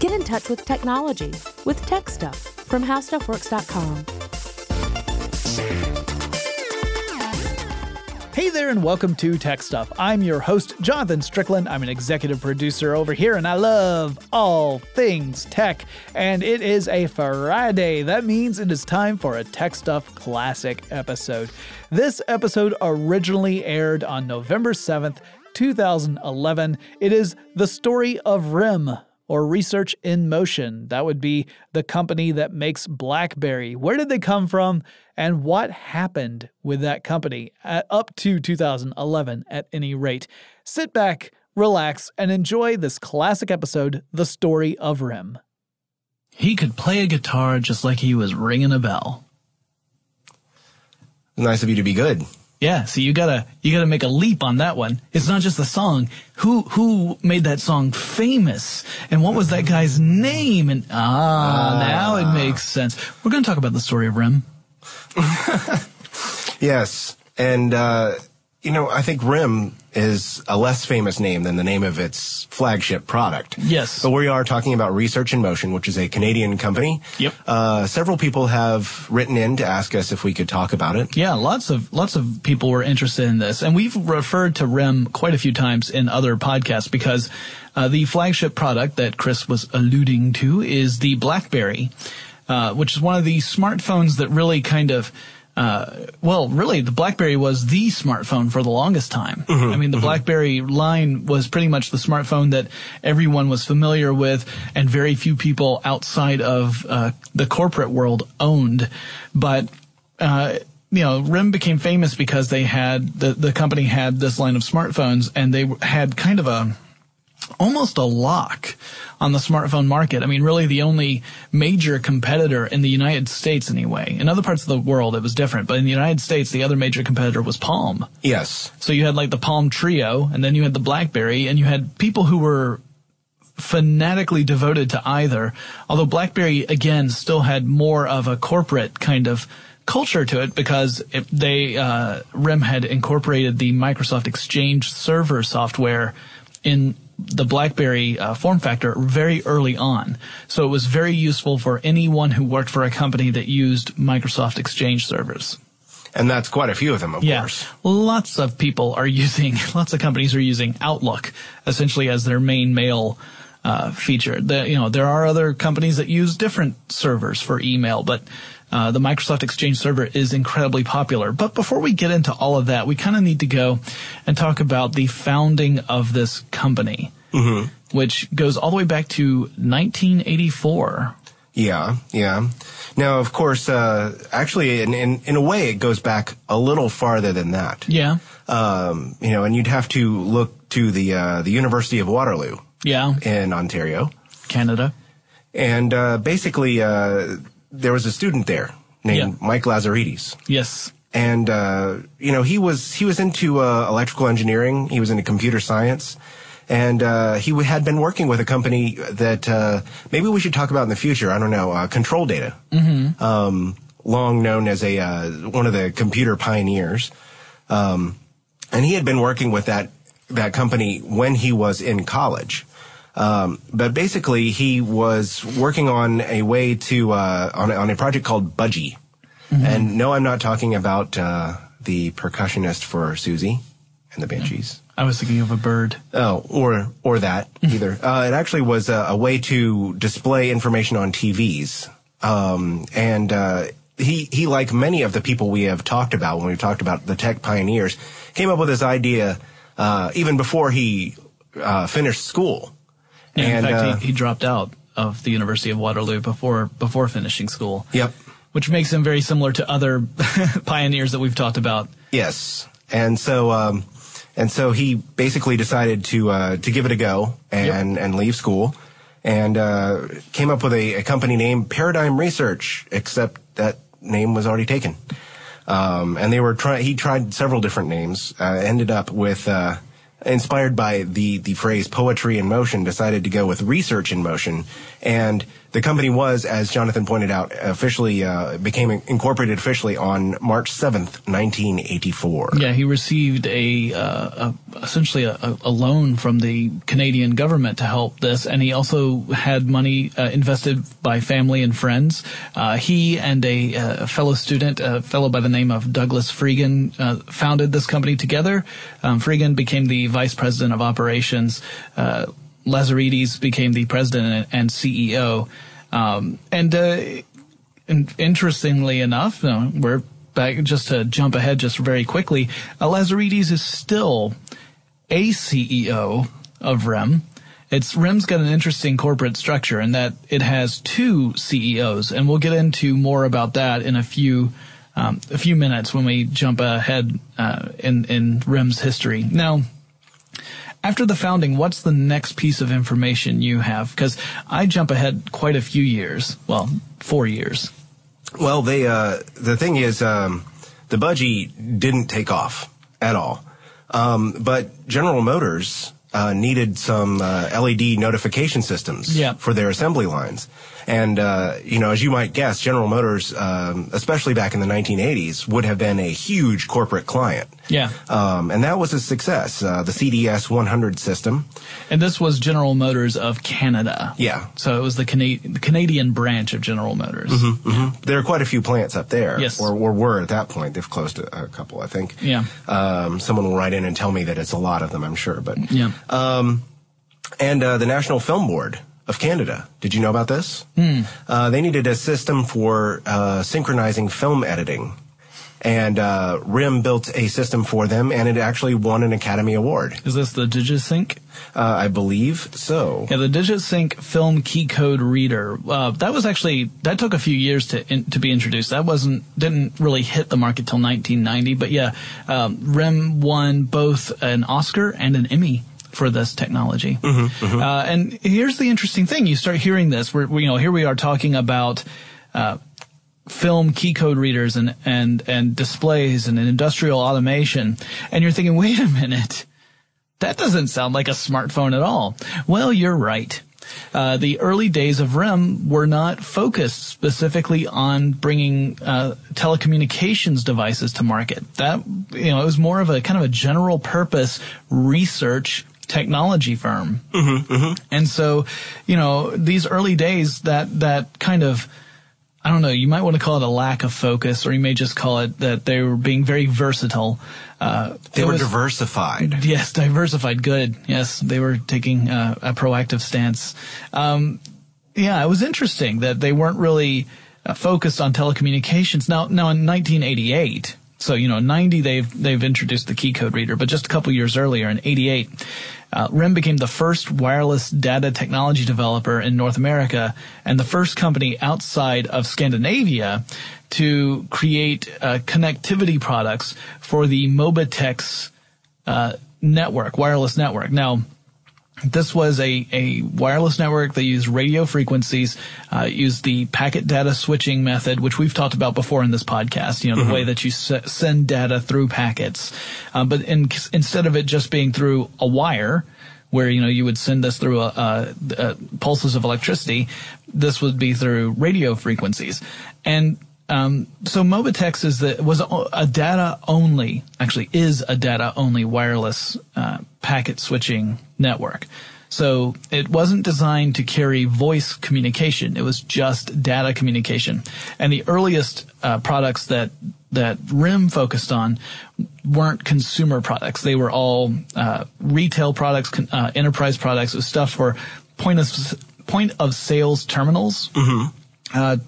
Get in touch with technology with Tech Stuff from HowStuffWorks.com. Hey there and welcome to Tech Stuff. I'm your host, Jonathan Strickland. I'm an executive producer over here and I love all things tech. And it is a Friday. That means it is time for a Tech Stuff Classic episode. This episode originally aired on November 7th, 2011. It is the story of RIM, or Research in Motion. That would be the company that makes BlackBerry. Where did they come from and what happened with that company up to 2011 at any rate? Sit back, relax, and enjoy this classic episode, The Story of RIM. He could play a guitar just like he was ringing a bell. Nice of you to be good. Yeah, so you gotta make a leap on that one. It's not just the song. Who made that song famous? And what was that guy's name? And now it makes sense. We're gonna talk about the story of RIM. Yes, and I think RIM is a less famous name than the name of its flagship product. Yes. But we are talking about Research in Motion, which is a Canadian company. Yep. Several people have written in to ask us if we could talk about it. Yeah, lots of people were interested in this. And we've referred to RIM quite a few times in other podcasts because the flagship product that Chris was alluding to is the BlackBerry, which is one of the smartphones that really kind of the BlackBerry was the smartphone for the longest time. Mm-hmm, I mean, the BlackBerry line was pretty much the smartphone that everyone was familiar with and very few people outside of the corporate world owned. But, RIM became famous because they had the company had this line of smartphones and they had kind of almost a lock on the smartphone market. I mean, really the only major competitor in the United States anyway. In other parts of the world, it was different. But in the United States, the other major competitor was Palm. Yes. So you had like the Palm Treo, and then you had the BlackBerry, and you had people who were fanatically devoted to either. Although BlackBerry, again, still had more of a corporate kind of culture to it because RIM had incorporated the Microsoft Exchange server software in the BlackBerry form factor very early on. So it was very useful for anyone who worked for a company that used Microsoft Exchange servers. And that's quite a few of them, of course. Lots of people are using, lots of companies are using Outlook essentially as their main mail feature. There are other companies that use different servers for email, but the Microsoft Exchange server is incredibly popular. But before we get into all of that, we kind of need to go and talk about the founding of this company, mm-hmm. which goes all the way back to 1984. Yeah, yeah. Now, of course, actually, in a way, it goes back a little farther than that. Yeah. And you'd have to look to the University of Waterloo. Yeah. In Ontario, Canada. And basically, there was a student there named Mike Lazaridis. Yes. And, he was into electrical engineering. He was into computer science. And he had been working with a company that maybe we should talk about in the future. I don't know. Control Data, mm-hmm. Long known as one of the computer pioneers. And he had been working with that company when he was in college. But basically, he was working on a way to on a project called Budgie. Mm-hmm. And no, I'm not talking about the percussionist for Susie and the Banshees. I was thinking of a bird. Oh, or that either. It actually was a way to display information on TVs. He, like many of the people we have talked about when we've talked about the tech pioneers, came up with this idea even before he finished school. Yeah, and in fact, he dropped out of the University of Waterloo before finishing school. Yep. Which makes him very similar to other pioneers that we've talked about. Yes. And so he basically decided to give it a go and leave school and came up with a company named Paradigm Research, except that name was already taken. And they were he tried several different names, ended up with inspired by the phrase poetry in motion, decided to go with Research in Motion. And The company was, as Jonathan pointed out, officially became incorporated officially on March 7th, 1984. Yeah, he received essentially a loan from the Canadian government to help this, and he also had money invested by family and friends. He and a fellow student, a fellow by the name of Douglas Fregan, founded this company together. Fregan became the vice president of operations. Lazaridis became the president and CEO. And interestingly enough, we're back just to jump ahead just very quickly. Lazaridis is still a CEO of RIM. RIM's got an interesting corporate structure in that it has two CEOs, and we'll get into more about that in a few minutes when we jump ahead in RIM's history. Now, after the founding, what's the next piece of information you have? Because I jump ahead quite a few years. Well, 4 years. Well, they the thing is, the Budgie didn't take off at all. But General Motors needed some LED notification systems for their assembly lines. And, as you might guess, General Motors, especially back in the 1980s, would have been a huge corporate client. Yeah. And that was a success, the CDS-100 system. And this was General Motors of Canada. Yeah. So it was the Canadian branch of General Motors. Mm-hmm, mm-hmm. There are quite a few plants up there. Yes. Or were at that point. They've closed a couple, I think. Yeah. Someone will write in and tell me that it's a lot of them, I'm sure. But yeah. And the National Film Board of Canada. Did you know about this? Mm. They needed a system for synchronizing film editing. And RIM built a system for them, and it actually won an Academy Award. Is this the DigiSync? I believe so. Yeah, the DigiSync film key code reader. That took a few years to be introduced. That didn't really hit the market till 1990. But yeah, RIM won both an Oscar and an Emmy for this technology. Mm-hmm, mm-hmm. And here's the interesting thing. You start hearing this. Here we are talking about film key code readers and displays and industrial automation. And you're thinking, wait a minute, that doesn't sound like a smartphone at all. Well, you're right. The early days of RIM were not focused specifically on bringing telecommunications devices to market. That, it was more of a kind of a general purpose research technology firm. Mm-hmm, mm-hmm. And so, these early days, that kind of, I don't know, you might want to call it a lack of focus, or you may just call it that they were being very versatile. They were diversified. Yes, diversified. Good. Yes, they were taking a proactive stance. It was interesting that they weren't really focused on telecommunications. Now in 1988, so, in 90, they've introduced the key code reader, but just a couple years earlier in 88, RIM became the first wireless data technology developer in North America and the first company outside of Scandinavia to create connectivity products for the Mobitex wireless network. Now, this was a wireless network. They used radio frequencies, used the packet data switching method, which we've talked about before in this podcast, mm-hmm. the way that you send data through packets. But instead of it just being through a wire where, you would send this through pulses of electricity, this would be through radio frequencies. And so Mobitex is a data-only wireless packet switching network. So it wasn't designed to carry voice communication. It was just data communication. And the earliest products that RIM focused on weren't consumer products. They were all retail products, enterprise products. It was stuff for point of sales terminals. Mm-hmm.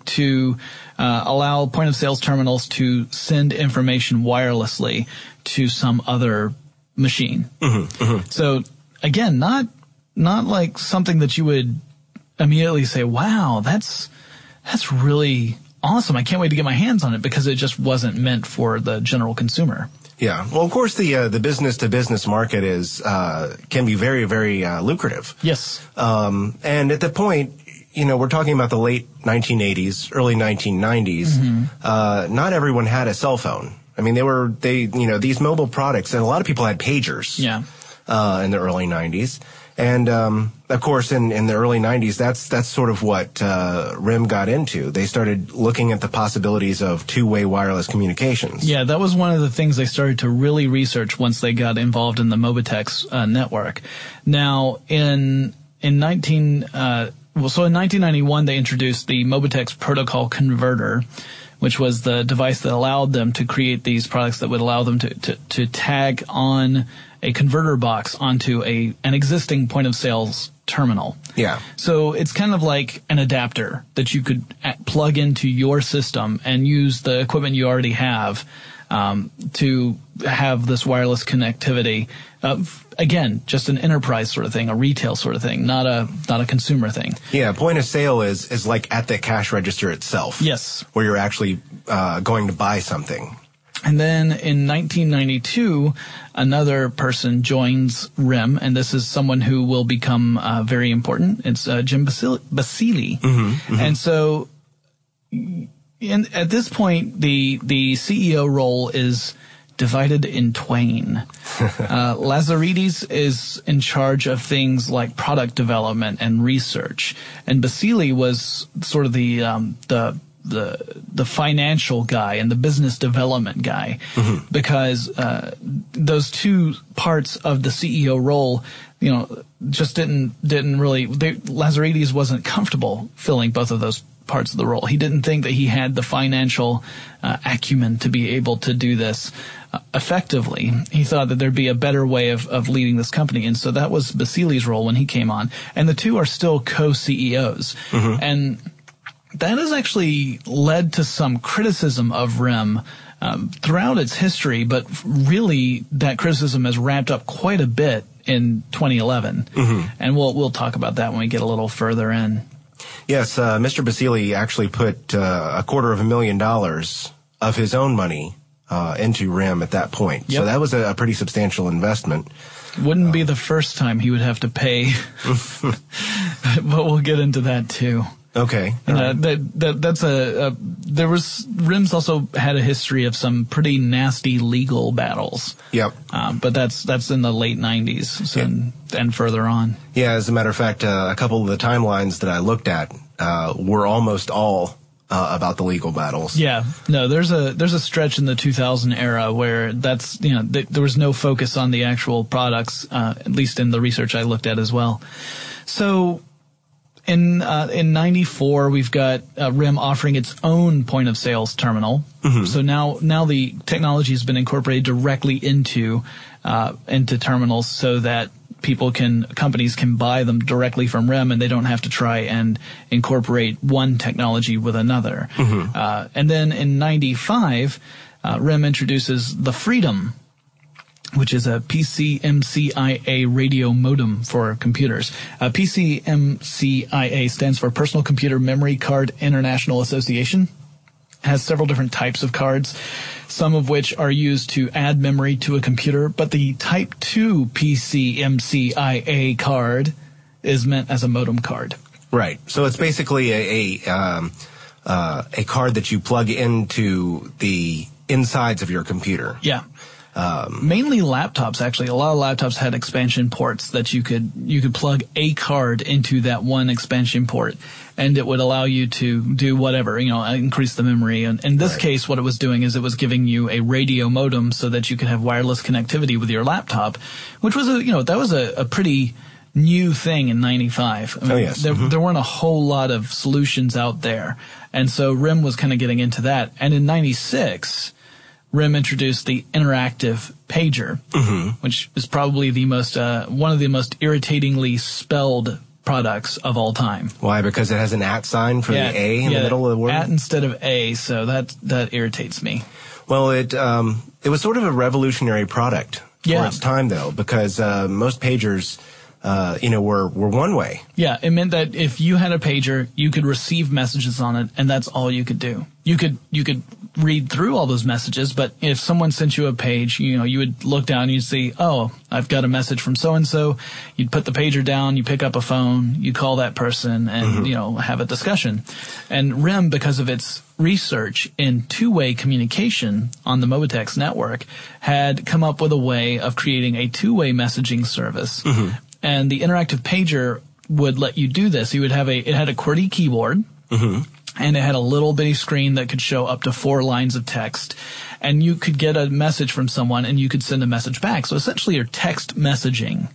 To allow point-of-sales terminals to send information wirelessly to some other machine. Mm-hmm, mm-hmm. So, again, not like something that you would immediately say, wow, that's really awesome. I can't wait to get my hands on it, because it just wasn't meant for the general consumer. Yeah. Well, of course, the business-to-business market can be very, very lucrative. Yes. And at the point, we're talking about the late 1980s, early 1990s. Mm-hmm. Not everyone had a cell phone. I mean, these mobile products, and a lot of people had pagers. Yeah. in the early 90s. And, of course, in the early 90s, that's sort of what RIM got into. They started looking at the possibilities of two-way wireless communications. Yeah, that was one of the things they started to really research once they got involved in the Mobitex network. Now, in 1991, they introduced the Mobitex protocol converter, which was the device that allowed them to create these products that would allow them to tag on a converter box onto an existing point of sales terminal. Yeah. So it's kind of like an adapter that you could plug into your system and use the equipment you already have to have this wireless connectivity. Again, just an enterprise sort of thing, a retail sort of thing, not a consumer thing. Yeah, point of sale is like at the cash register itself. Yes. Where you're actually going to buy something. And then in 1992, another person joins RIM, and this is someone who will become very important. It's Jim Basile. Mm-hmm, mm-hmm. And so at this point, the CEO role is divided in twain. Lazaridis is in charge of things like product development and research, and Basile was sort of the financial guy and the business development guy, mm-hmm. because those two parts of the CEO role, just didn't really. Lazaridis wasn't comfortable filling both of those parts of the role. He didn't think that he had the financial acumen to be able to do this effectively. He thought that there'd be a better way of leading this company, and so that was Basile's role when he came on. And the two are still co-CEOs, mm-hmm. and that has actually led to some criticism of RIM throughout its history, but really that criticism has ramped up quite a bit in 2011, mm-hmm. and we'll talk about that when we get a little further in. Yes, Mr. Basile actually put $250,000 of his own money into RIM at that point. Yep. So that was a pretty substantial investment. Wouldn't be the first time he would have to pay, but we'll get into that too. Okay. RIM's also had a history of some pretty nasty legal battles. Yep. But that's in the late 90s, so yeah. and further on. Yeah, as a matter of fact, a couple of the timelines that I looked at were almost all about the legal battles. Yeah. No, there's a stretch in the 2000 era where that's, there was no focus on the actual products, at least in the research I looked at as well. So in 94, we've got RIM offering its own point of sales terminal. Mm-hmm. So now the technology has been incorporated directly into terminals, so that companies can buy them directly from RIM, and they don't have to try and incorporate one technology with another. Mm-hmm. And then in 95, RIM introduces the Freedom, which is a PCMCIA radio modem for computers. PCMCIA stands for Personal Computer Memory Card International Association. It has several different types of cards, some of which are used to add memory to a computer, but the Type 2 PCMCIA card is meant as a modem card. Right. So it's basically a card that you plug into the insides of your computer. Yeah. Mainly laptops, actually. A lot of laptops had expansion ports that you could plug a card into that one expansion port, and it would allow you to do whatever, increase the memory. And in this case, what it was doing is it was giving you a radio modem so that you could have wireless connectivity with your laptop, which was a pretty new thing in 95. I mean, yes. There weren't a whole lot of solutions out there. And so RIM was kind of getting into that. And in 96, RIM introduced the interactive pager, mm-hmm. which is probably the most one of the most irritatingly spelled products of all time. Why? Because it has an at sign for the A in the middle of the word? At instead of A, so that irritates me. Well, it was sort of a revolutionary product for its time, though, because most pagers were one way. Yeah, it meant that if you had a pager, you could receive messages on it, and that's all you could do. You could read through all those messages, but if someone sent you a page, you would look down and you'd see, oh, I've got a message from so-and-so. You'd put the pager down, you pick up a phone, you call that person and, have a discussion. And RIM, because of its research in two-way communication on the Mobitex network, had come up with a way of creating a two-way messaging service. Mm-hmm. And the interactive pager would let you do this. You would have it had a QWERTY keyboard, and it had a little bitty screen that could show up to 4 lines of text. And you could get a message from someone, and you could send a message back. So essentially, you're text messaging.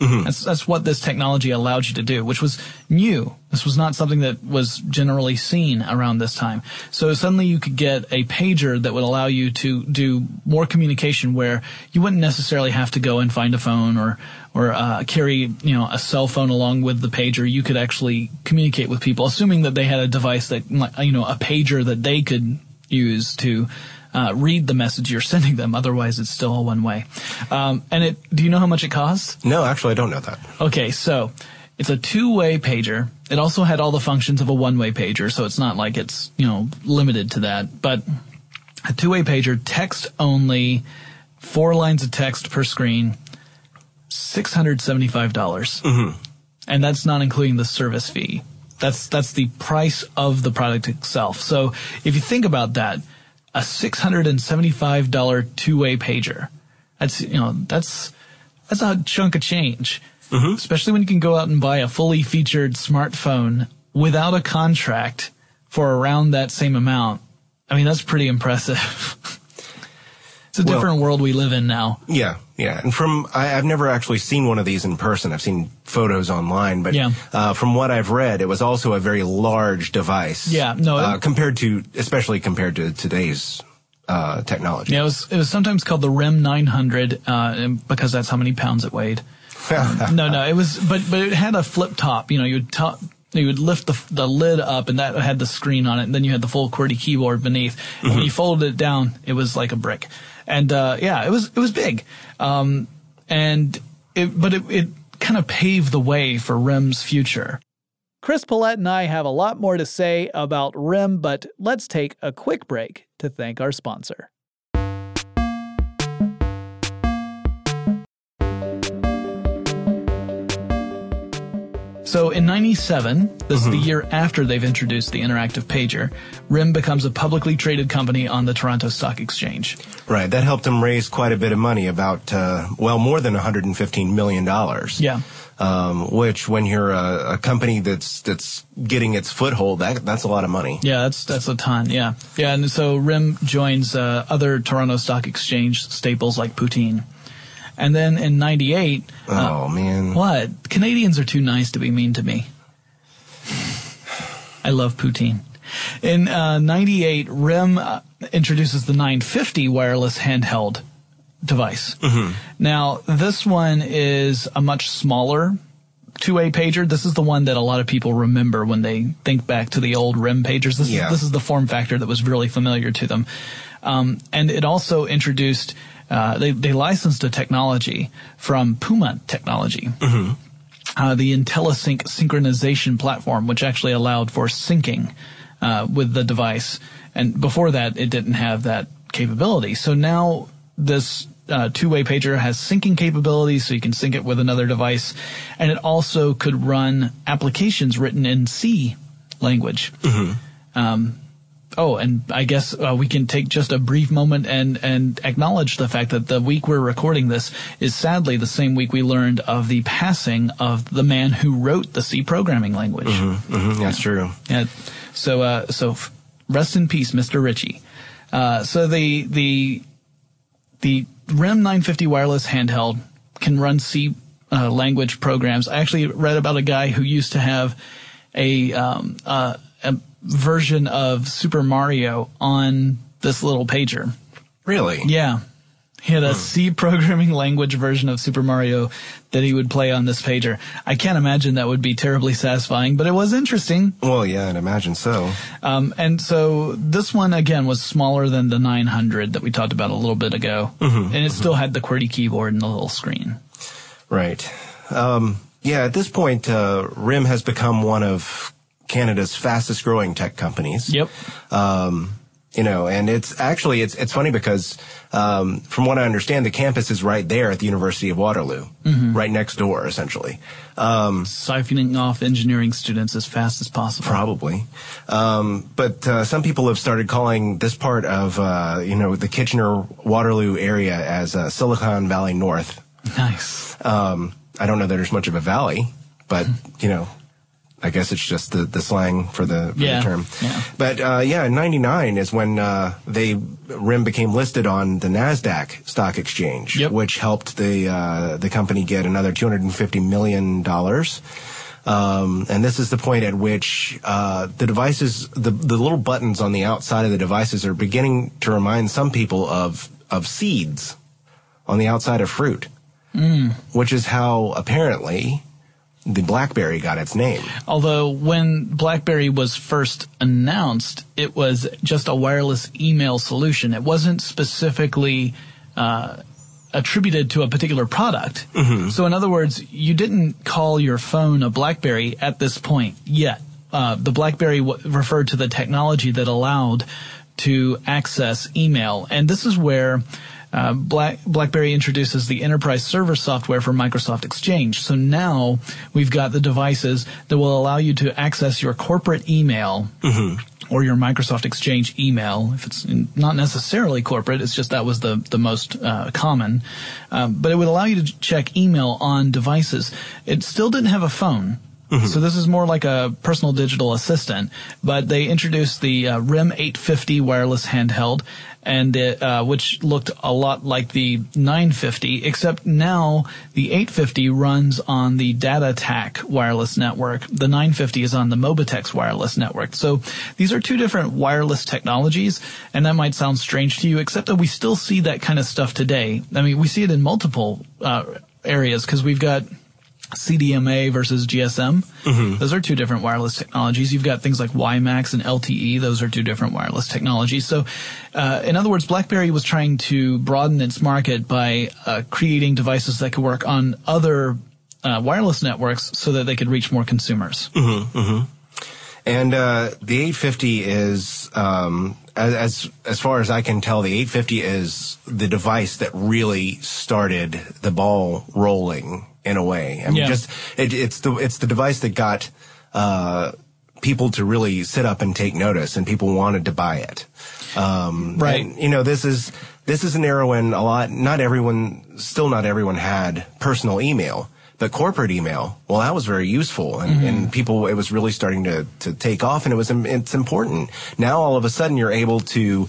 Mm-hmm. That's what this technology allowed you to do, which was new. This was not something that was generally seen around this time. So suddenly you could get a pager that would allow you to do more communication where you wouldn't necessarily have to go and find a phone or carry a cell phone along with the pager. You could actually communicate with people, assuming that they had a device that, a pager that they could use to read the message you're sending them. Otherwise, it's still all one way. Do you know how much it costs? No, actually, I don't know that. Okay, so it's a two-way pager. It also had all the functions of a one-way pager, so it's not like it's, limited to that. But a two-way pager, text only, 4 lines of text per screen, $675. Mm-hmm. And that's not including the service fee. That's the price of the product itself. So if you think about that, a $675 two-way pager. That's a chunk of change, especially when you can go out and buy a fully featured smartphone without a contract for around that same amount. I mean, that's pretty impressive. It's a different world we live in now. Yeah, yeah. And I've never actually seen one of these in person. I've seen photos online, but from what I've read, it was also a very large device. Yeah, no. Especially compared to today's technology. Yeah, it was sometimes called the RIM 900 because that's how many pounds it weighed. It was, but it had a flip top. You would lift the lid up, and that had the screen on it, and then you had the full QWERTY keyboard beneath. Mm-hmm. When you folded it down, it was like a brick. And, it was big. It kind of paved the way for RIM's future. Chris Paulette and I have a lot more to say about RIM, but let's take a quick break to thank our sponsor. So in 97, this is the year after they've introduced the interactive pager, RIM becomes a publicly traded company on the Toronto Stock Exchange. Right. That helped them raise quite a bit of money, about, more than $115 million. Yeah. Which when you're a company that's getting its foothold, that's a lot of money. Yeah, that's a ton. Yeah. Yeah. And so RIM joins, other Toronto Stock Exchange staples like poutine. And then in 98, man. What? Canadians are too nice to be mean to me. I love poutine. In 98, RIM introduces the 950 wireless handheld device. Mm-hmm. Now, this one is a much smaller two-way pager. This is the one that a lot of people remember when they think back to the old RIM pagers. This is the form factor that was really familiar to them. And it also introduced... They licensed a technology from Puma Technology, the IntelliSync synchronization platform, which actually allowed for syncing with the device. And before that, it didn't have that capability. So now this two-way pager has syncing capabilities, so you can sync it with another device. And it also could run applications written in C language. Mm-hmm. And I guess we can take just a brief moment and acknowledge the fact that the week we're recording this is sadly the same week we learned of the passing of the man who wrote the C programming language. Mm-hmm, mm-hmm, that's true. Yeah. So rest in peace, Mr. Ritchie. So the RIM 950 wireless handheld can run C language programs. I actually read about a guy who used to have a version of Super Mario on this little pager. Really? Yeah. He had a C programming language version of Super Mario that he would play on this pager. I can't imagine that would be terribly satisfying, but it was interesting. Well, yeah, I'd imagine so. And so this one, again, was smaller than the 900 that we talked about a little bit ago. Mm-hmm, and it still had the QWERTY keyboard and the little screen. Right. Yeah, at this point, RIM has become one of Canada's fastest growing tech companies. Yep. You know, and it's actually, it's funny because, from what I understand, the campus is right there at the University of Waterloo, mm-hmm. right next door, essentially. Siphoning off engineering students as fast as possible. Probably. But some people have started calling this part of, you know, the Kitchener-Waterloo area as, Silicon Valley North. Nice. I don't know that there's much of a valley, but, you know, I guess it's just the slang for the term. Yeah. But, yeah, in 99 is when, RIM became listed on the Nasdaq Stock Exchange, yep. which helped the company get another $250 million. And this is the point at which, the devices, the little buttons on the outside of the devices are beginning to remind some people of seeds on the outside of fruit, which is how apparently the BlackBerry got its name. Although when BlackBerry was first announced, it was just a wireless email solution. It wasn't specifically attributed to a particular product. Mm-hmm. So in other words, you didn't call your phone a BlackBerry at this point yet. The BlackBerry referred to the technology that allowed to access email. And this is where BlackBerry introduces the enterprise server software for Microsoft Exchange. So now we've got the devices that will allow you to access your corporate email mm-hmm. or your Microsoft Exchange email. If it's not necessarily corporate, it's just that was the most common. But it would allow you to check email on devices. It still didn't have a phone. Mm-hmm. So this is more like a personal digital assistant. But they introduced the RIM 850 wireless handheld, and it, which looked a lot like the 950, except now the 850 runs on the DataTAC wireless network. The 950 is on the Mobitex wireless network. So these are two different wireless technologies, and that might sound strange to you, except that we still see that kind of stuff today. I mean, we see it in multiple areas because we've got CDMA versus GSM. Mm-hmm. Those are two different wireless technologies. You've got things like WiMAX and LTE. Those are two different wireless technologies. So, in other words, BlackBerry was trying to broaden its market by creating devices that could work on other wireless networks so that they could reach more consumers. Mm-hmm, mm-hmm. And the 850 is, as far as I can tell, the 850 is the device that really started the ball rolling. In a way, I mean, yeah. just it's the device that got people to really sit up and take notice, and people wanted to buy it. Right. And, you know, this is an era when not everyone had personal email, but corporate email. Well, that was very useful, and, mm-hmm. and people, it was really starting to take off, and it's important. Now all of a sudden you're able to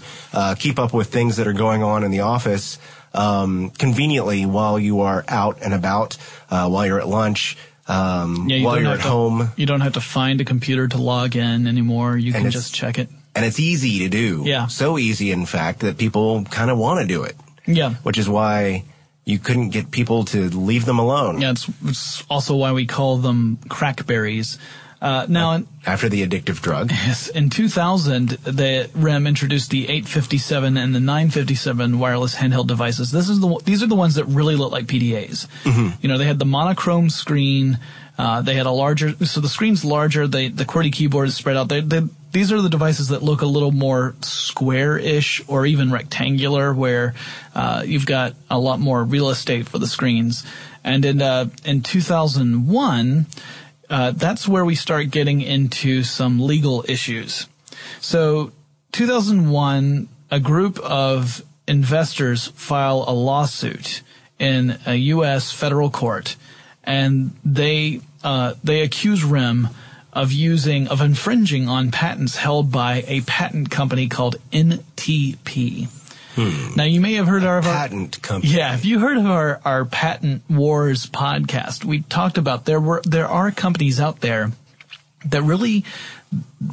keep up with things that are going on in the office. Conveniently while you are out and about, while you're at lunch, while you're at home. You don't have to find a computer to log in anymore. You can just check it. And it's easy to do. Yeah. So easy, in fact, that people kind of want to do it. Yeah. Which is why you couldn't get people to leave them alone. Yeah, it's also why we call them crackberries. Now, after the addictive drug. Yes. In 2000, the RIM introduced the 857 and the 957 wireless handheld devices. These are the ones that really look like PDAs. Mm-hmm. You know, they had the monochrome screen. They had a larger, so the screen's larger. The QWERTY keyboard is spread out. These are the devices that look a little more square-ish or even rectangular, where you've got a lot more real estate for the screens. And in 2001, that's where we start getting into some legal issues. So 2001, a group of investors file a lawsuit in a U.S. federal court, and they accuse RIM of infringing on patents held by a patent company called NTP. Now, you may have heard of our patent company. Yeah, if you heard of our Patent Wars podcast, we talked about there are companies out there that really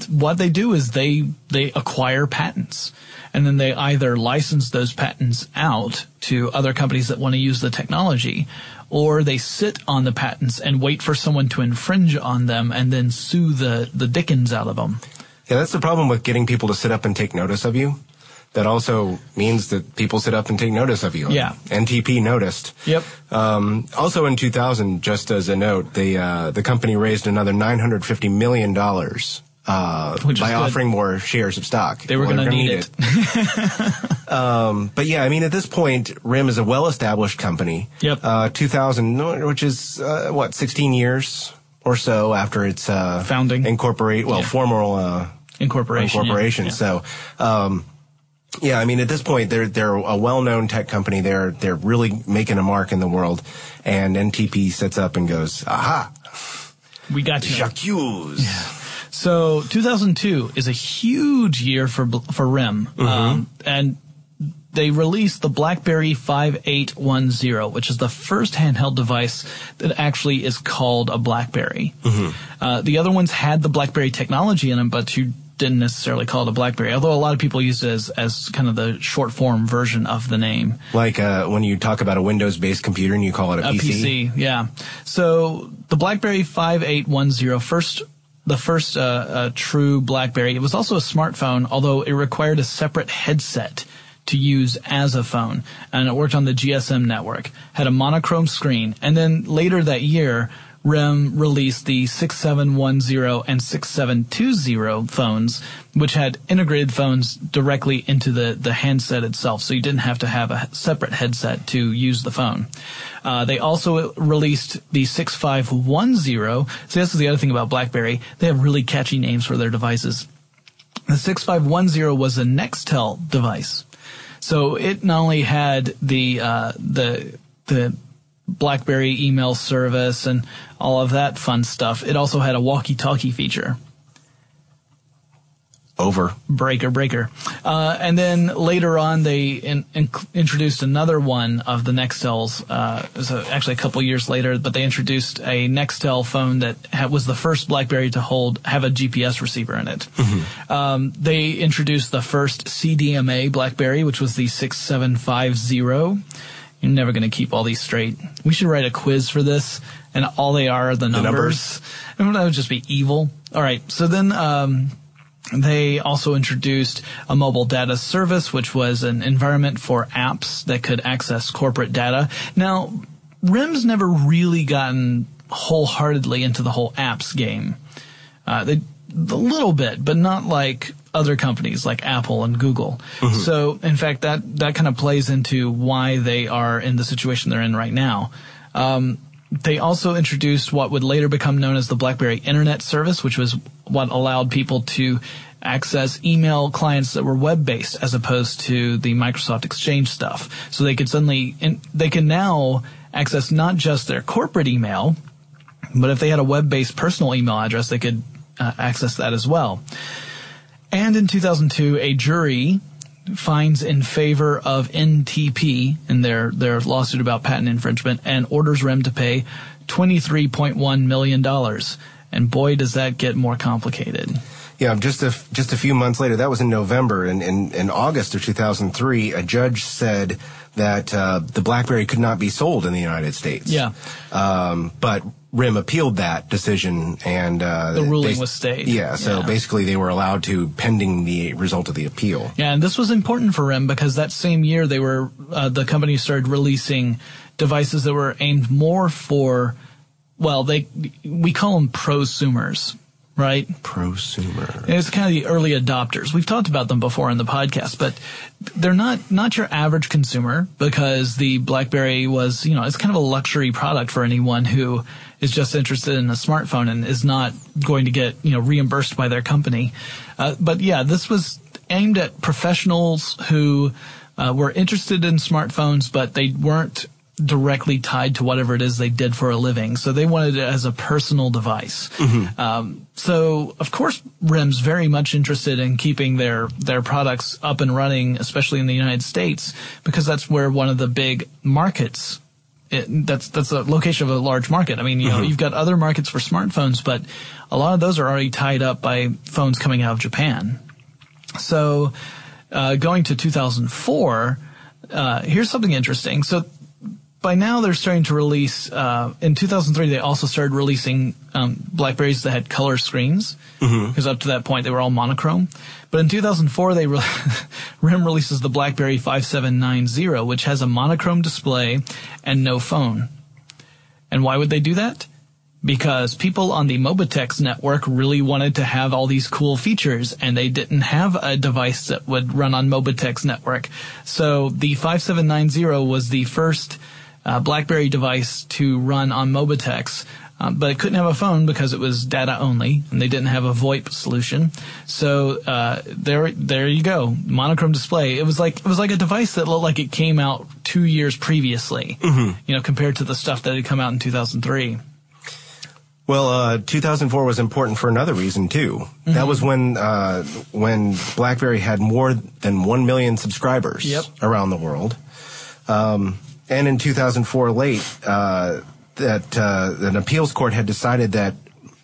what they do is they acquire patents, and then they either license those patents out to other companies that want to use the technology, or they sit on the patents and wait for someone to infringe on them and then sue the dickens out of them. Yeah, that's the problem with getting people to sit up and take notice of you. that also means that people sit up and take notice of you. Yeah. NTP noticed. Yep. Also in 2000, just as a note, the company raised another $950 million by offering more shares of stock. They were going to need it. But yeah, I mean, at this point, RIM is a well-established company. Yep. 2000, which is, 16 years or so after its founding. Formal incorporation. Yeah. So, yeah, I mean, at this point, they're a well-known tech company. They're really making a mark in the world. And NTP sits up and goes, aha, we got you. J'accuse. Yeah. So 2002 is a huge year for RIM. Mm-hmm. And they released the BlackBerry 5810, which is the first handheld device that actually is called a BlackBerry. Mm-hmm. The other ones had the BlackBerry technology in them, but you didn't necessarily call it a BlackBerry, although a lot of people used it as kind of the short-form version of the name. Like when you talk about a Windows-based computer and you call it a PC? A PC, yeah. So the BlackBerry 5810, the first true BlackBerry, it was also a smartphone, although it required a separate headset to use as a phone, and it worked on the GSM network, had a monochrome screen, and then later that year, RIM released the 6710 and 6720 phones, which had integrated phones directly into the handset itself, so you didn't have to have a separate headset to use the phone. They also released the 6510. So this is the other thing about BlackBerry. They have really catchy names for their devices. The 6510 was a Nextel device. So it not only had the BlackBerry email service and all of that fun stuff, it also had a walkie-talkie feature. Over. Breaker. And then later on, they introduced another one of the Nextels. It was actually a couple years later, but they introduced a Nextel phone that was the first BlackBerry to have a GPS receiver in it. Mm-hmm. They introduced the first CDMA BlackBerry, which was the 6750. You're never going to keep all these straight. We should write a quiz for this, and all they are the numbers. And that would just be evil. All right, so then they also introduced a mobile data service, which was an environment for apps that could access corporate data. Now, RIM's never really gotten wholeheartedly into the whole apps game. A little bit, but not like other companies like Apple and Google. Mm-hmm. So, in fact, that kind of plays into why they are in the situation they're in right now. They also introduced what would later become known as the BlackBerry Internet Service, which was what allowed people to access email clients that were web-based as opposed to the Microsoft Exchange stuff. So they could now access not just their corporate email, but if they had a web-based personal email address, they could access that as well. And in 2002, a jury finds in favor of NTP in their lawsuit about patent infringement and orders RIM to pay $23.1 million. And boy, does that get more complicated. Yeah, just a few months later, that was in November, and in August of 2003, a judge said that the BlackBerry could not be sold in the United States. Yeah. But RIM appealed that decision, and the ruling was stayed. Yeah, so basically they were allowed to, pending the result of the appeal. Yeah, and this was important for RIM because that same year they were the company started releasing devices that were aimed more for, we call them prosumers, right? Prosumer. And it's kind of the early adopters. We've talked about them before in the podcast, but they're not your average consumer because the BlackBerry was, it's kind of a luxury product for anyone who is just interested in a smartphone and is not going to get, reimbursed by their company. But yeah, this was aimed at professionals who were interested in smartphones, but they weren't directly tied to whatever it is they did for a living. So they wanted it as a personal device. Mm-hmm. So of course, RIM's very much interested in keeping their products up and running, especially in the United States, because that's where one of the big markets that's a location of a large market. I mean, mm-hmm. You've got other markets for smartphones, but a lot of those are already tied up by phones coming out of Japan. So going to 2004, here's something interesting. So by now they're starting to release, in 2003 they also started releasing BlackBerries that had color screens, because up to that point they were all monochrome. But in 2004 they RIM releases the BlackBerry 5790, which has a monochrome display and no phone. And why would they do that? Because people on the Mobitex network really wanted to have all these cool features, and they didn't have a device that would run on Mobitex network. So the 5790 was the first BlackBerry device to run on Mobitex, but it couldn't have a phone because it was data only, and they didn't have a VoIP solution. So there you go, monochrome display. It was like a device that looked like it came out 2 years previously, compared to the stuff that had come out in 2003. Well, 2004 was important for another reason, too. That was when BlackBerry had more than 1 million subscribers around the world. And in 2004 late, an appeals court had decided that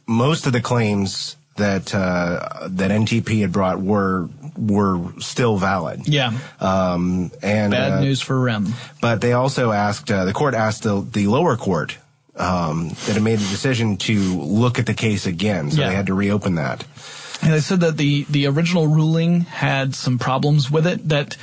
most of the claims that that NTP had brought were still valid. Yeah. And bad news for RIM. But they also asked, the court asked the lower court, that had made the decision to look at the case again, so they had to reopen that. And they said that the original ruling had some problems with it, that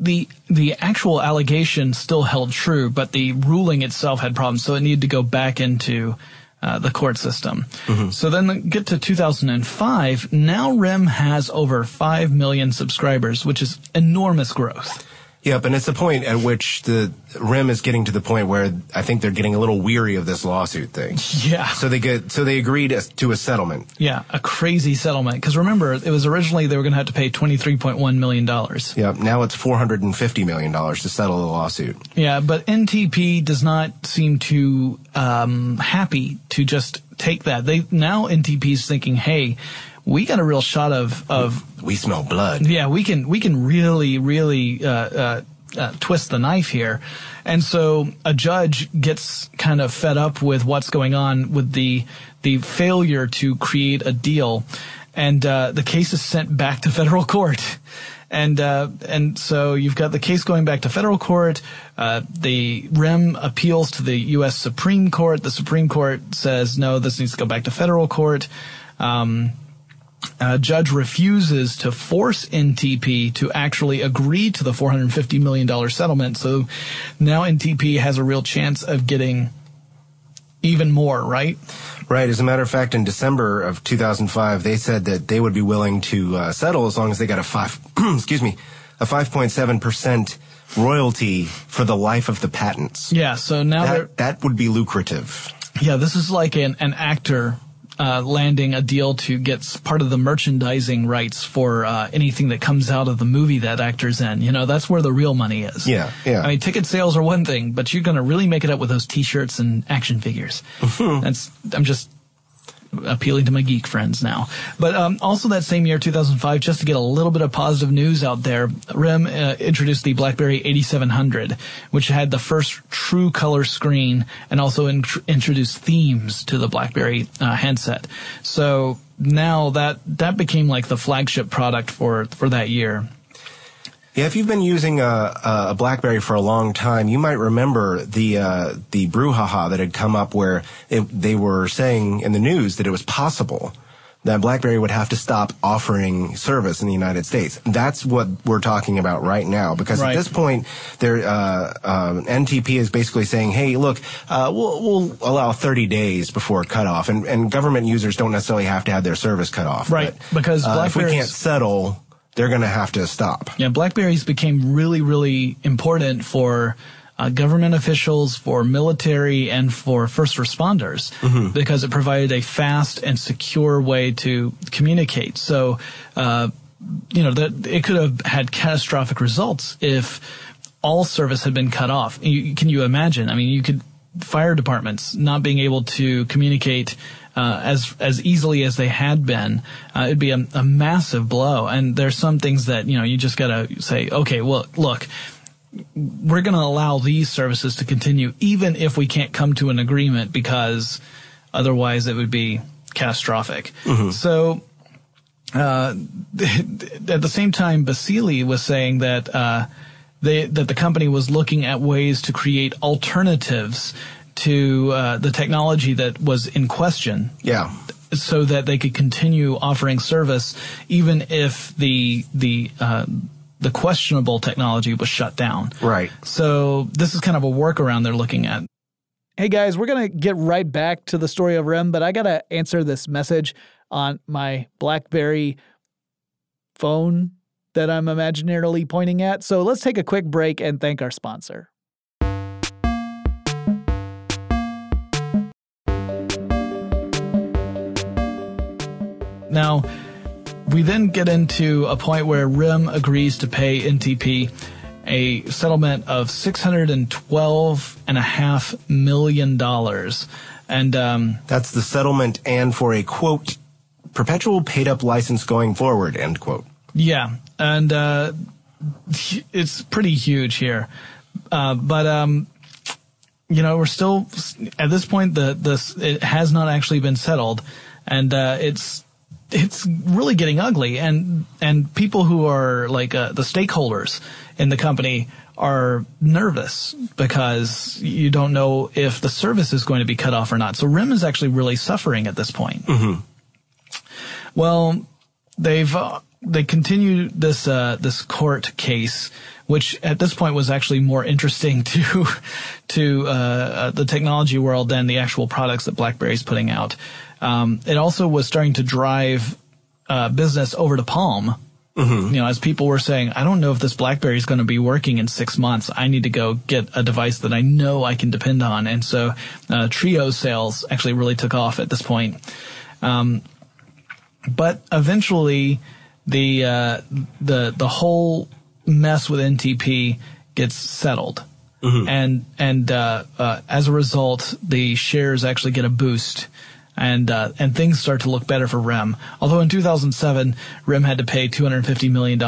the actual allegation still held true, but the ruling itself had problems, so it needed to go back into the court system. So then get to 2005. Now RIM has over 5 million subscribers, which is enormous growth. Yep, and it's the point at which the RIM is getting to the point where I think they're getting a little weary of this lawsuit thing. Yeah. So they agreed to a settlement. Yeah, a crazy settlement. Because remember, it was originally they were going to have to pay $23.1 million. Yep, now it's $450 million to settle the lawsuit. Yeah, but NTP does not seem too happy to just take that. Now NTP's thinking, hey, we got a real shot of we smell blood. Yeah, we can really twist the knife here. And so a judge gets kind of fed up with what's going on with the failure to create a deal, and the case is sent back to federal court. And so you've got the case going back to federal court. The RIM appeals to the U.S. Supreme Court. The Supreme Court says no, this needs to go back to federal court. A judge refuses to force NTP to actually agree to the $450 million settlement. So now NTP has a real chance of getting even more, right? Right. As a matter of fact, in December of 2005, they said that they would be willing to settle as long as they got a 5.7% royalty for the life of the patents. Yeah. So now that would be lucrative. Yeah. This is like an actor landing a deal to get part of the merchandising rights for anything that comes out of the movie that actor's in. That's where the real money is. Yeah. I mean, ticket sales are one thing, but you're going to really make it up with those T-shirts and action figures. I'm just appealing to my geek friends now. But also that same year, 2005, just to get a little bit of positive news out there, RIM introduced the BlackBerry 8700, which had the first true color screen, and also introduced themes to the BlackBerry handset. So now that became like the flagship product for that year. Yeah, if you've been using a BlackBerry for a long time, you might remember the brouhaha that had come up where they were saying in the news that it was possible that BlackBerry would have to stop offering service in the United States. That's what we're talking about right now, because at this point, NTP is basically saying, hey, look, we'll allow 30 days before cutoff, and government users don't necessarily have to have their service cut off. Right, but, because if we can't settle, they're going to have to stop. Yeah, BlackBerries became really, really important for government officials, for military, and for first responders, because it provided a fast and secure way to communicate. So, that it could have had catastrophic results if all service had been cut off. Can you imagine? I mean, you could fire departments not being able to communicate as easily as they had been. It'd be a massive blow. And there's some things that, you just gotta say, okay, well, look, we're gonna allow these services to continue even if we can't come to an agreement, because otherwise it would be catastrophic. So, at the same time, Basili was saying that, that the company was looking at ways to create alternatives to the technology that was in question. Yeah. So that they could continue offering service even if the questionable technology was shut down. Right. So this is kind of a workaround they're looking at. Hey guys, we're going to get right back to the story of RIM, but I got to answer this message on my BlackBerry phone that I'm imaginarily pointing at. So let's take a quick break and thank our sponsor. Now, we then get into a point where RIM agrees to pay NTP a settlement of $612.5 million. And that's the settlement and for a, quote, perpetual paid-up license going forward, end quote. Yeah, and it's pretty huge here. But we're still, at this point, it has not actually been settled. And it's really getting ugly, and people who are like the stakeholders in the company are nervous because you don't know if the service is going to be cut off or not. So RIM is actually really suffering at this point. Mm-hmm. Well, they continue this court case, which at this point was actually more interesting to the technology world than the actual products that BlackBerry's putting out. It also was starting to drive business over to Palm. Mm-hmm. You know, as people were saying, I don't know if this BlackBerry is going to be working in 6 months. I need to go get a device that I know I can depend on. And so Treo sales actually really took off at this point. But eventually the whole mess with NTP gets settled. Mm-hmm. And as a result, the shares actually get a boost. And things start to look better for RIM. Although in 2007, RIM had to pay $250 million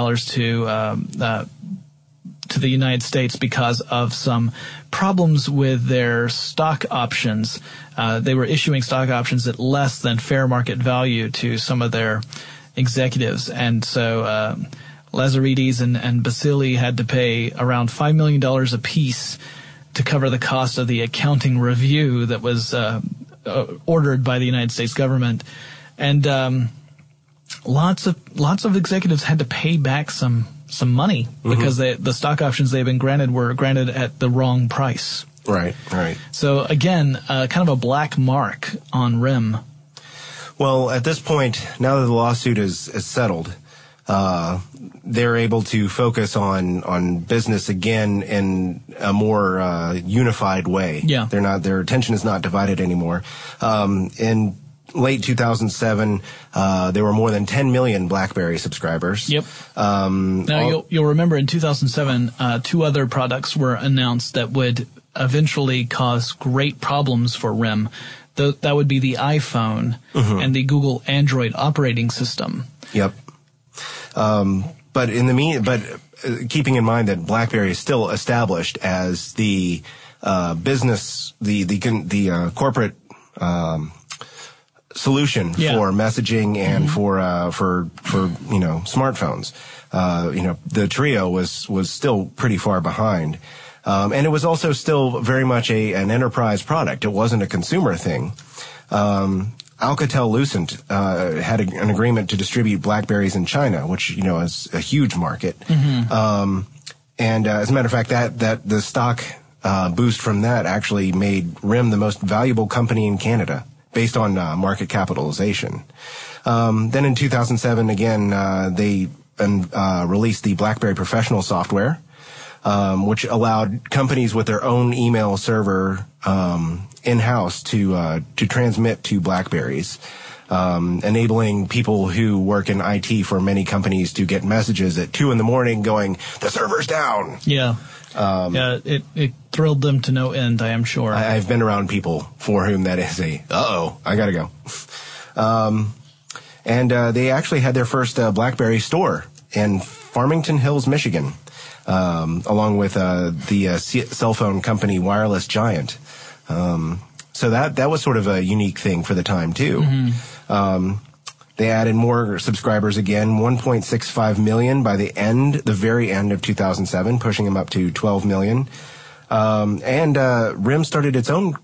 to the United States because of some problems with their stock options. They were issuing stock options at less than fair market value to some of their executives. And so Lazaridis and Basili had to pay around $5 million apiece to cover the cost of the accounting review that was ordered by the United States government, and lots of executives had to pay back some money because the stock options they've been granted were granted at the wrong price. Right. So again, kind of a black mark on RIM. Well, at this point, now that the lawsuit is settled, they're able to focus on business again in a more unified way. Yeah. Their attention is not divided anymore. In late 2007, there were more than 10 million BlackBerry subscribers. Yep. You'll remember in 2007, two other products were announced that would eventually cause great problems for RIM. That would be the iPhone and the Google Android operating system. Yep. But keeping in mind that BlackBerry is still established as the business, the corporate solution for messaging and for smartphones, the Treo was still pretty far behind, and it was also still very much an enterprise product. It wasn't a consumer thing. Alcatel-Lucent had an agreement to distribute BlackBerries in China, which is a huge market. Mm-hmm. As a matter of fact, that the stock boost from that actually made RIM the most valuable company in Canada based on market capitalization. Then in 2007, again, they released the BlackBerry Professional software, which allowed companies with their own email server in-house to transmit to BlackBerries, enabling people who work in IT for many companies to get messages at 2 a.m. going, the server's down. Yeah. It thrilled them to no end, I am sure. I've been around people for whom that is I gotta go. They actually had their first BlackBerry store in Farmington Hills, Michigan, along with the cell phone company Wireless Giant. So that was sort of a unique thing for the time too. Mm-hmm. They added more subscribers again, 1.65 million by the very end of 2007, pushing them up to 12 million. RIM started its own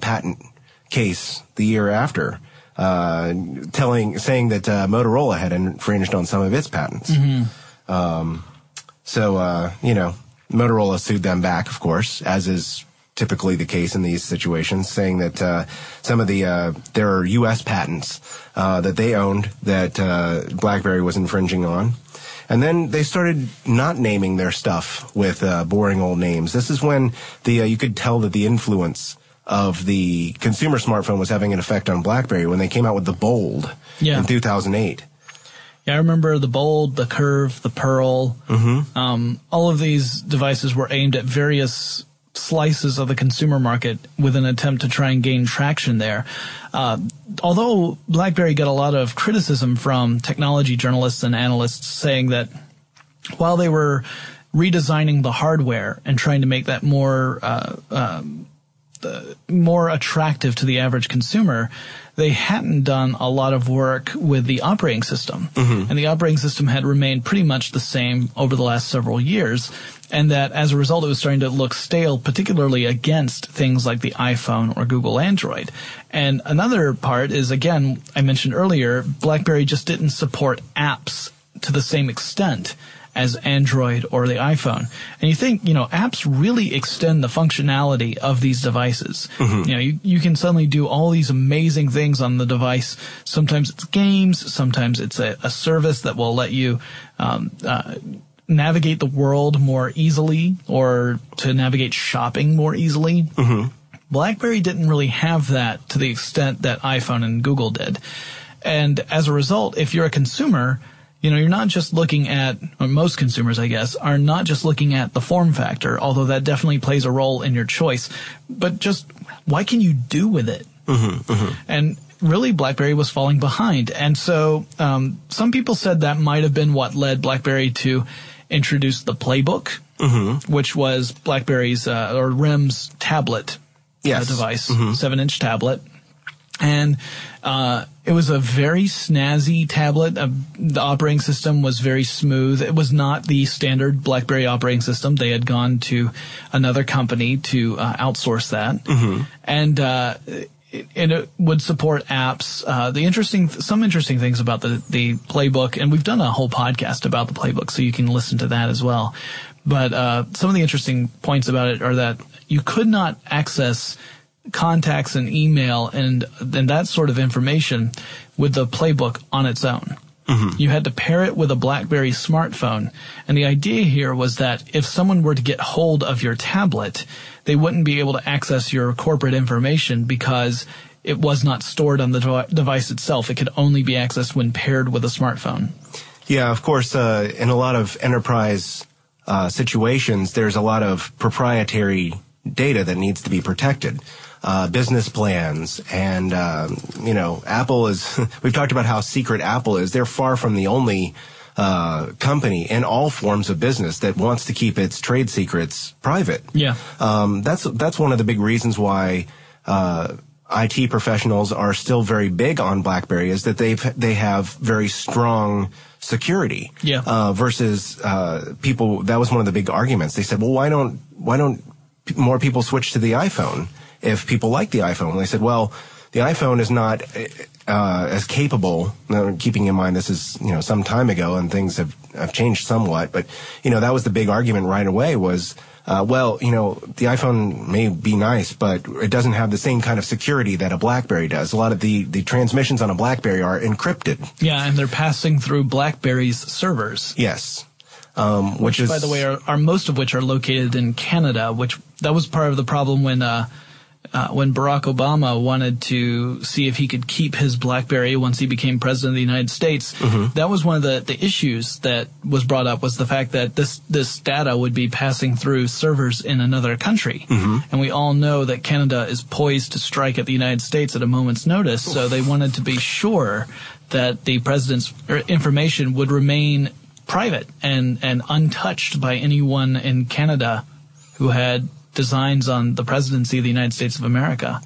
patent case the year after, saying that Motorola had infringed on some of its patents. Mm-hmm. Motorola sued them back, of course, as is typically the case in these situations, saying that some of their U.S. patents that they owned that BlackBerry was infringing on. And then they started not naming their stuff with boring old names. This is when you could tell that the influence of the consumer smartphone was having an effect on BlackBerry when they came out with the Bold in 2008. Yeah, I remember the Bold, the Curve, the Pearl. Mm-hmm. All of these devices were aimed at various slices of the consumer market with an attempt to try and gain traction there. Although BlackBerry got a lot of criticism from technology journalists and analysts saying that while they were redesigning the hardware and trying to make that more attractive to the average consumer, they hadn't done a lot of work with the operating system. Mm-hmm. And the operating system had remained pretty much the same over the last several years. And that as a result, it was starting to look stale, particularly against things like the iPhone or Google Android. And another part is, again, I mentioned earlier, BlackBerry just didn't support apps to the same extent as Android or the iPhone. And you think, apps really extend the functionality of these devices. Mm-hmm. You can suddenly do all these amazing things on the device. Sometimes it's games, sometimes it's a service that will let you navigate the world more easily or to navigate shopping more easily. Mm-hmm. BlackBerry didn't really have that to the extent that iPhone and Google did. And as a result, if you're a consumer, you're not just looking at, or most consumers, I guess, are not just looking at the form factor, although that definitely plays a role in your choice, but just what can you do with it? Mm-hmm, mm-hmm. And really, BlackBerry was falling behind. And so some people said that might have been what led BlackBerry to introduce the PlayBook, mm-hmm. which was BlackBerry's or RIM's tablet device, mm-hmm. 7-inch tablet. And it was a very snazzy tablet. The operating system was very smooth. It was not the standard BlackBerry operating system. They had gone to another company to outsource that. Mm-hmm. And it would support apps. Some interesting things about the PlayBook, and we've done a whole podcast about the PlayBook, so you can listen to that as well. But some of the interesting points about it are that you could not access contacts and email and that sort of information with the PlayBook on its own. Mm-hmm. You had to pair it with a BlackBerry smartphone. And the idea here was that if someone were to get hold of your tablet, they wouldn't be able to access your corporate information because it was not stored on the device itself. It could only be accessed when paired with a smartphone. Yeah, of course, in a lot of enterprise situations, there's a lot of proprietary data that needs to be protected. Business plans and, Apple is, we've talked about how secret Apple is. They're far from the only company in all forms of business that wants to keep its trade secrets private. Yeah. That's one of the big reasons why IT professionals are still very big on BlackBerry is that they have very strong security. Yeah. Versus people, that was one of the big arguments. They said, well, why don't more people switch to the iPhone? If people like the iPhone, they said, well, the iPhone is not as capable. Now, keeping in mind this is some time ago and things have changed somewhat, but that was the big argument right away was the iPhone may be nice, but it doesn't have the same kind of security that a BlackBerry does. A lot of the transmissions on a BlackBerry are encrypted. Yeah, and they're passing through BlackBerry's servers. Yes. Which is, by the way, are most of which are located in Canada. That was part of the problem when Barack Obama wanted to see if he could keep his BlackBerry once he became president of the United States. Mm-hmm. That was one of the issues that was brought up was the fact that this data would be passing through servers in another country. Mm-hmm. And we all know that Canada is poised to strike at the United States at a moment's notice. Oof. So they wanted to be sure that the president's information would remain private and untouched by anyone in Canada who had designs on the presidency of the United States of America.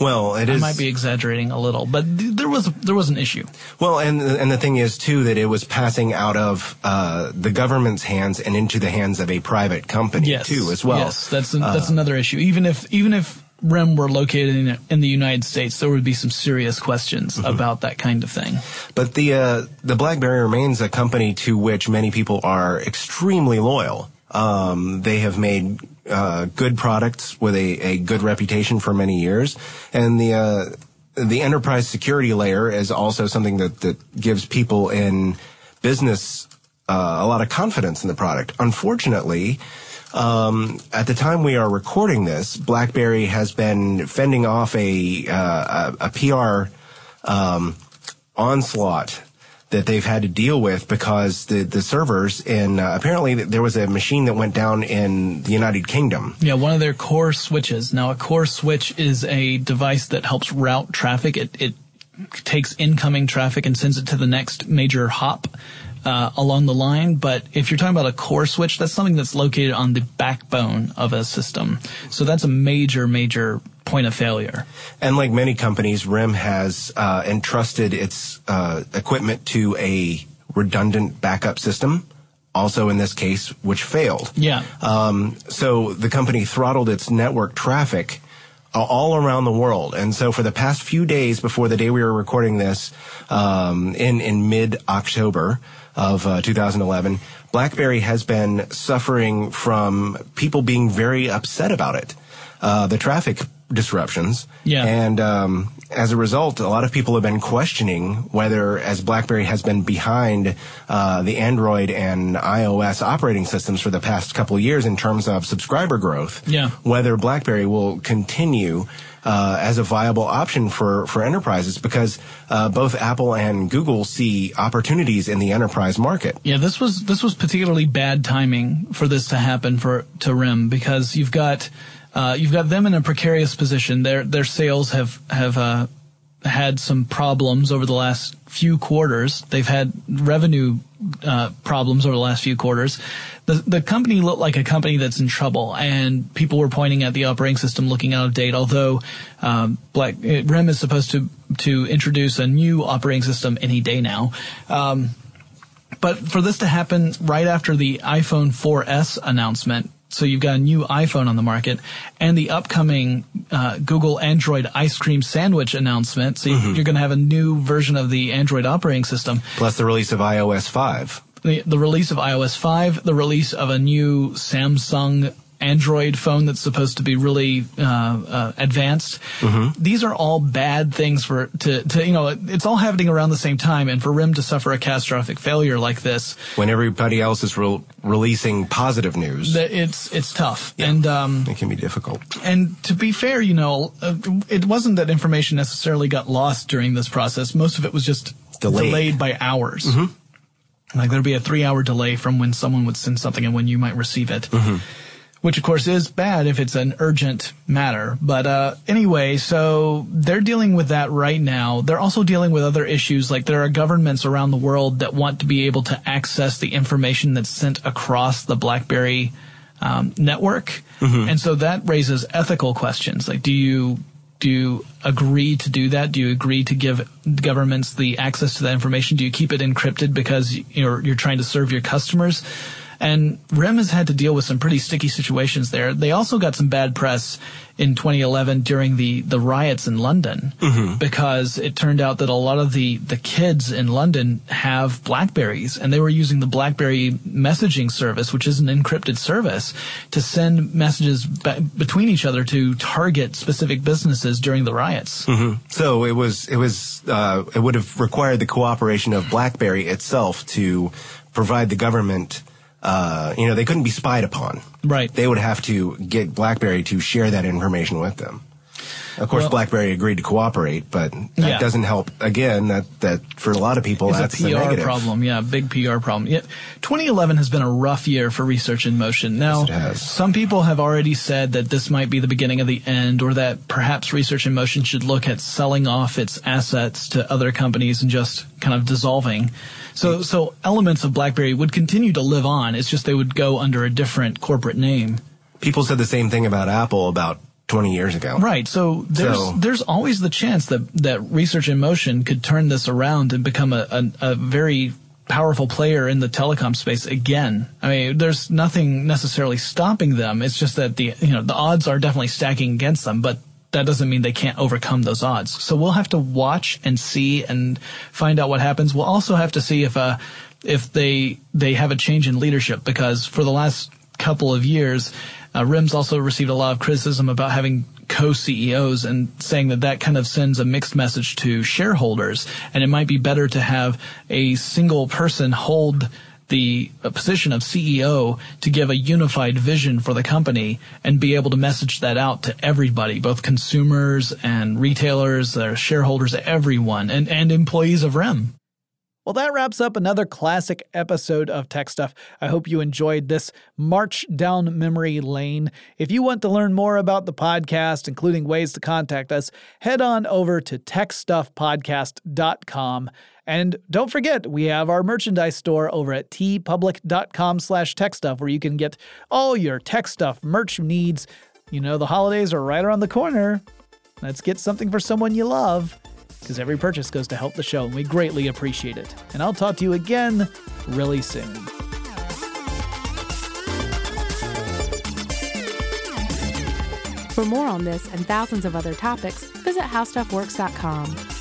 Well, it is. I might be exaggerating a little, but there was an issue. Well, and the thing is too that it was passing out of the government's hands and into the hands of a private company too as well. Yes, that's another issue. Even if RIM were located in the United States, there would be some serious questions about that kind of thing. But the BlackBerry remains a company to which many people are extremely loyal. They have made good products with a good reputation for many years, and the enterprise security layer is also something that gives people in business a lot of confidence in the product. Unfortunately, at the time we are recording this, BlackBerry has been fending off a PR onslaught that they've had to deal with because the servers in apparently there was a machine that went down in the United Kingdom. Yeah, one of their core switches. Now, a core switch is a device that helps route traffic. It takes incoming traffic and sends it to the next major hop along the line. But if you're talking about a core switch, that's something that's located on the backbone of a system. So that's a major, major point of failure. And like many companies, RIM has entrusted its equipment to a redundant backup system, also in this case, which failed. Yeah. So the company throttled its network traffic all around the world. And so for the past few days before the day we were recording this, in mid-October of 2011, BlackBerry has been suffering from people being very upset about it. The traffic disruptions. Yeah. And as a result, a lot of people have been questioning whether, as BlackBerry has been behind the Android and iOS operating systems for the past couple of years in terms of subscriber growth, whether BlackBerry will continue as a viable option for enterprises, because both Apple and Google see opportunities in the enterprise market. Yeah, this was particularly bad timing for this to happen to RIM, because you've got them in a precarious position. Their sales have had some problems over the last few quarters. They've had revenue problems over the last few quarters. The company looked like a company that's in trouble, and people were pointing at the operating system looking out of date, although RIM is supposed to introduce a new operating system any day now. But for this to happen right after the iPhone 4S announcement, so you've got a new iPhone on the market, and the upcoming Google Android ice cream sandwich announcement. So you're going to have a new version of the Android operating system. Plus the release of iOS 5. The release of iOS 5, the release of a new Samsung Android phone that's supposed to be really advanced. These are all bad things it's all happening around the same time, and for RIM to suffer a catastrophic failure like this when everybody else is releasing positive news, it's tough. Yeah. And it can be difficult. And to be fair, it wasn't that information necessarily got lost during this process. Most of it was just delayed by hours. Like there'd be a 3-hour delay from when someone would send something and when you might receive it. Which, of course, is bad if it's an urgent matter. But anyway, so they're dealing with that right now. They're also dealing with other issues, like there are governments around the world that want to be able to access the information that's sent across the BlackBerry network. And so that raises ethical questions, like do you agree to do that? Do you agree to give governments the access to that information? Do you keep it encrypted because you're trying to serve your customers? And RIM has had to deal with some pretty sticky situations there. They also got some bad press in 2011 during the riots in London, because it turned out that a lot of the kids in London have BlackBerries, and they were using the BlackBerry messaging service, which is an encrypted service, to send messages between each other to target specific businesses during the riots. So it would have required the cooperation of BlackBerry itself to provide the government. They couldn't be spied upon. Right. They would have to get BlackBerry to share that information with them. Of course, BlackBerry agreed to cooperate, but that doesn't help. Again, that for a lot of people, that's a negative. Problem. Yeah, big PR problem. Yeah. 2011 has been a rough year for Research in Motion. Now, yes, it has. Some people have already said that this might be the beginning of the end, or that perhaps Research in Motion should look at selling off its assets to other companies and just kind of dissolving. So elements of BlackBerry would continue to live on. It's just they would go under a different corporate name. People said the same thing about Apple about 20 years ago. Right. So there's always the chance that Research in Motion could turn this around and become a very powerful player in the telecom space again. I mean, there's nothing necessarily stopping them. It's just that the odds are definitely stacking against them, but that doesn't mean they can't overcome those odds. So we'll have to watch and see and find out what happens. We'll also have to see if they have a change in leadership, because for the last couple of years, RIM's also received a lot of criticism about having co-CEOs and saying that kind of sends a mixed message to shareholders, and it might be better to have a single person hold the position of CEO to give a unified vision for the company and be able to message that out to everybody, both consumers and retailers, their shareholders, everyone, and employees of RIM. Well, that wraps up another classic episode of Tech Stuff. I hope you enjoyed this march down memory lane. If you want to learn more about the podcast, including ways to contact us, head on over to techstuffpodcast.com. And don't forget, we have our merchandise store over at tpublic.com/techstuff, where you can get all your Tech Stuff merch needs. You know, the holidays are right around the corner. Let's get something for someone you love, because every purchase goes to help the show, and we greatly appreciate it. And I'll talk to you again really soon. For more on this and thousands of other topics, visit HowStuffWorks.com.